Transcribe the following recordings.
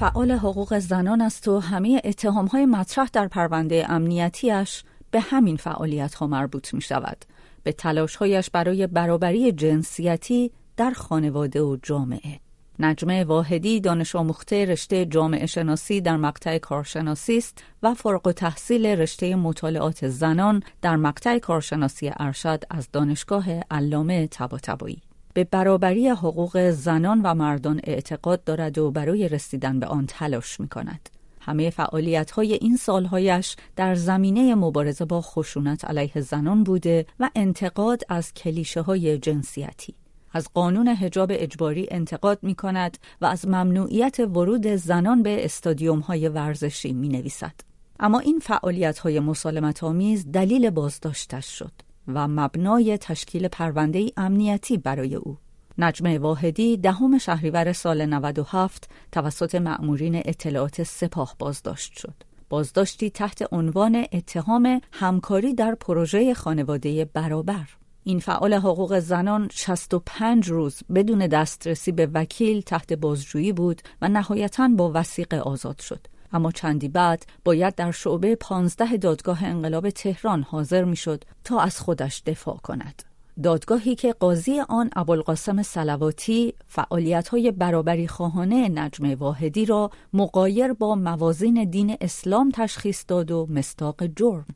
فعال حقوق زنان است و همه اتهام‌های مطرح در پرونده امنیتیش به همین فعالیت‌ها مربوط می‌شود، به تلاش‌هایش برای برابری جنسیتی در خانواده و جامعه. نجمه واحدی دانش آموخته رشته جامعه شناسی در مقطع کارشناسی است و فارغ تحصیل رشته مطالعات زنان در مقطع کارشناسی ارشد از دانشگاه علامه طباطبایی. به برابری حقوق زنان و مردان اعتقاد دارد و برای رسیدن به آن تلاش می کند. همه فعالیت‌های این سال‌هایش در زمینه مبارزه با خشونت علیه زنان بوده و انتقاد از کلیشه‌های جنسیتی. از قانون حجاب اجباری انتقاد می کند و از ممنوعیت ورود زنان به استادیوم‌های ورزشی می نویسد. اما این فعالیت‌های مسالمت‌آمیز دلیل بازداشتش شد و مبنای تشکیل پرونده‌ای امنیتی برای او. نجمه واحدی 10 شهریور سال 97 توسط مأمورین اطلاعات سپاه بازداشت شد. بازداشتی تحت عنوان اتهام همکاری در پروژه خانواده برابر. این فعال حقوق زنان 65 روز بدون دسترسی به وکیل تحت بازجویی بود و نهایتاً با وثیقه آزاد شد، اما چندی بعد باید در شعبه 15 دادگاه انقلاب تهران حاضر میشد تا از خودش دفاع کند. دادگاهی که قاضی آن ابوالقاسم صلواتی فعالیت‌های برابری خواهانه نجمه واحدی را مغایر با موازین دین اسلام تشخیص داد و مصداق جرم.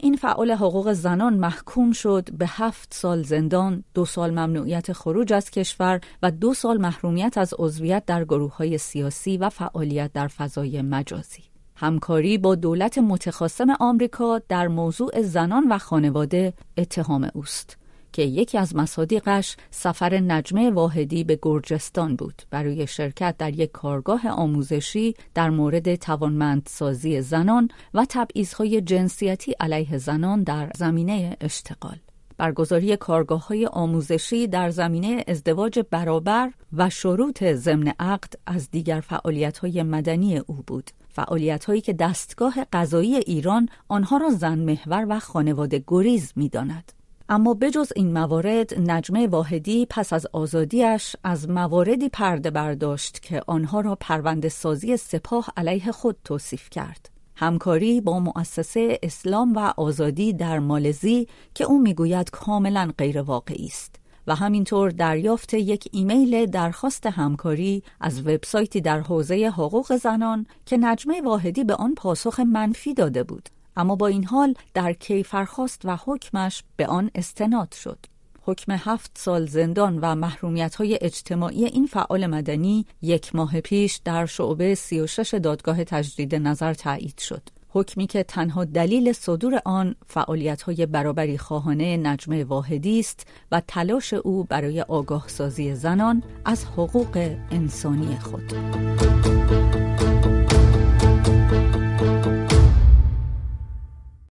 این فعال حقوق زنان محکوم شد به 7 سال زندان، 2 سال ممنوعیت خروج از کشور و 2 سال محرومیت از عضویت در گروه‌های سیاسی و فعالیت در فضای مجازی. همکاری با دولت متخاصم آمریکا در موضوع زنان و خانواده اتهام اوست که یکی از مصادیقش سفر نجمه واحدی به گرجستان بود برای شرکت در یک کارگاه آموزشی در مورد توانمندسازی زنان و تبعیض‌های جنسیتی علیه زنان در زمینه اشتغال. برگزاری کارگاه‌های آموزشی در زمینه ازدواج برابر و شروط ضمن عقد از دیگر فعالیت‌های مدنی او بود، فعالیت‌هایی که دستگاه قضایی ایران آنها را زن محور و خانواده گریز می‌داند. اما بجز این موارد، نجمه واحدی پس از آزادیش از مواردی پرده برداشت که آنها را پرونده سازی سپاه علیه خود توصیف کرد. همکاری با مؤسسه اسلام و آزادی در مالزی که او میگوید کاملا غیر واقعی است و همینطور دریافت یک ایمیل درخواست همکاری از وبسایتی در حوزه حقوق زنان که نجمه واحدی به آن پاسخ منفی داده بود، اما با این حال در کیفرخواست و حکمش به آن استناد شد. حکم 7 سال زندان و محرومیت‌های اجتماعی این فعال مدنی 1 ماه پیش در شعبه 36 دادگاه تجدید نظر تایید شد. حکمی که تنها دلیل صدور آن فعالیت‌های برابری خواهانه نجمه واحدی است و تلاش او برای آگاهسازی زنان از حقوق انسانی خود.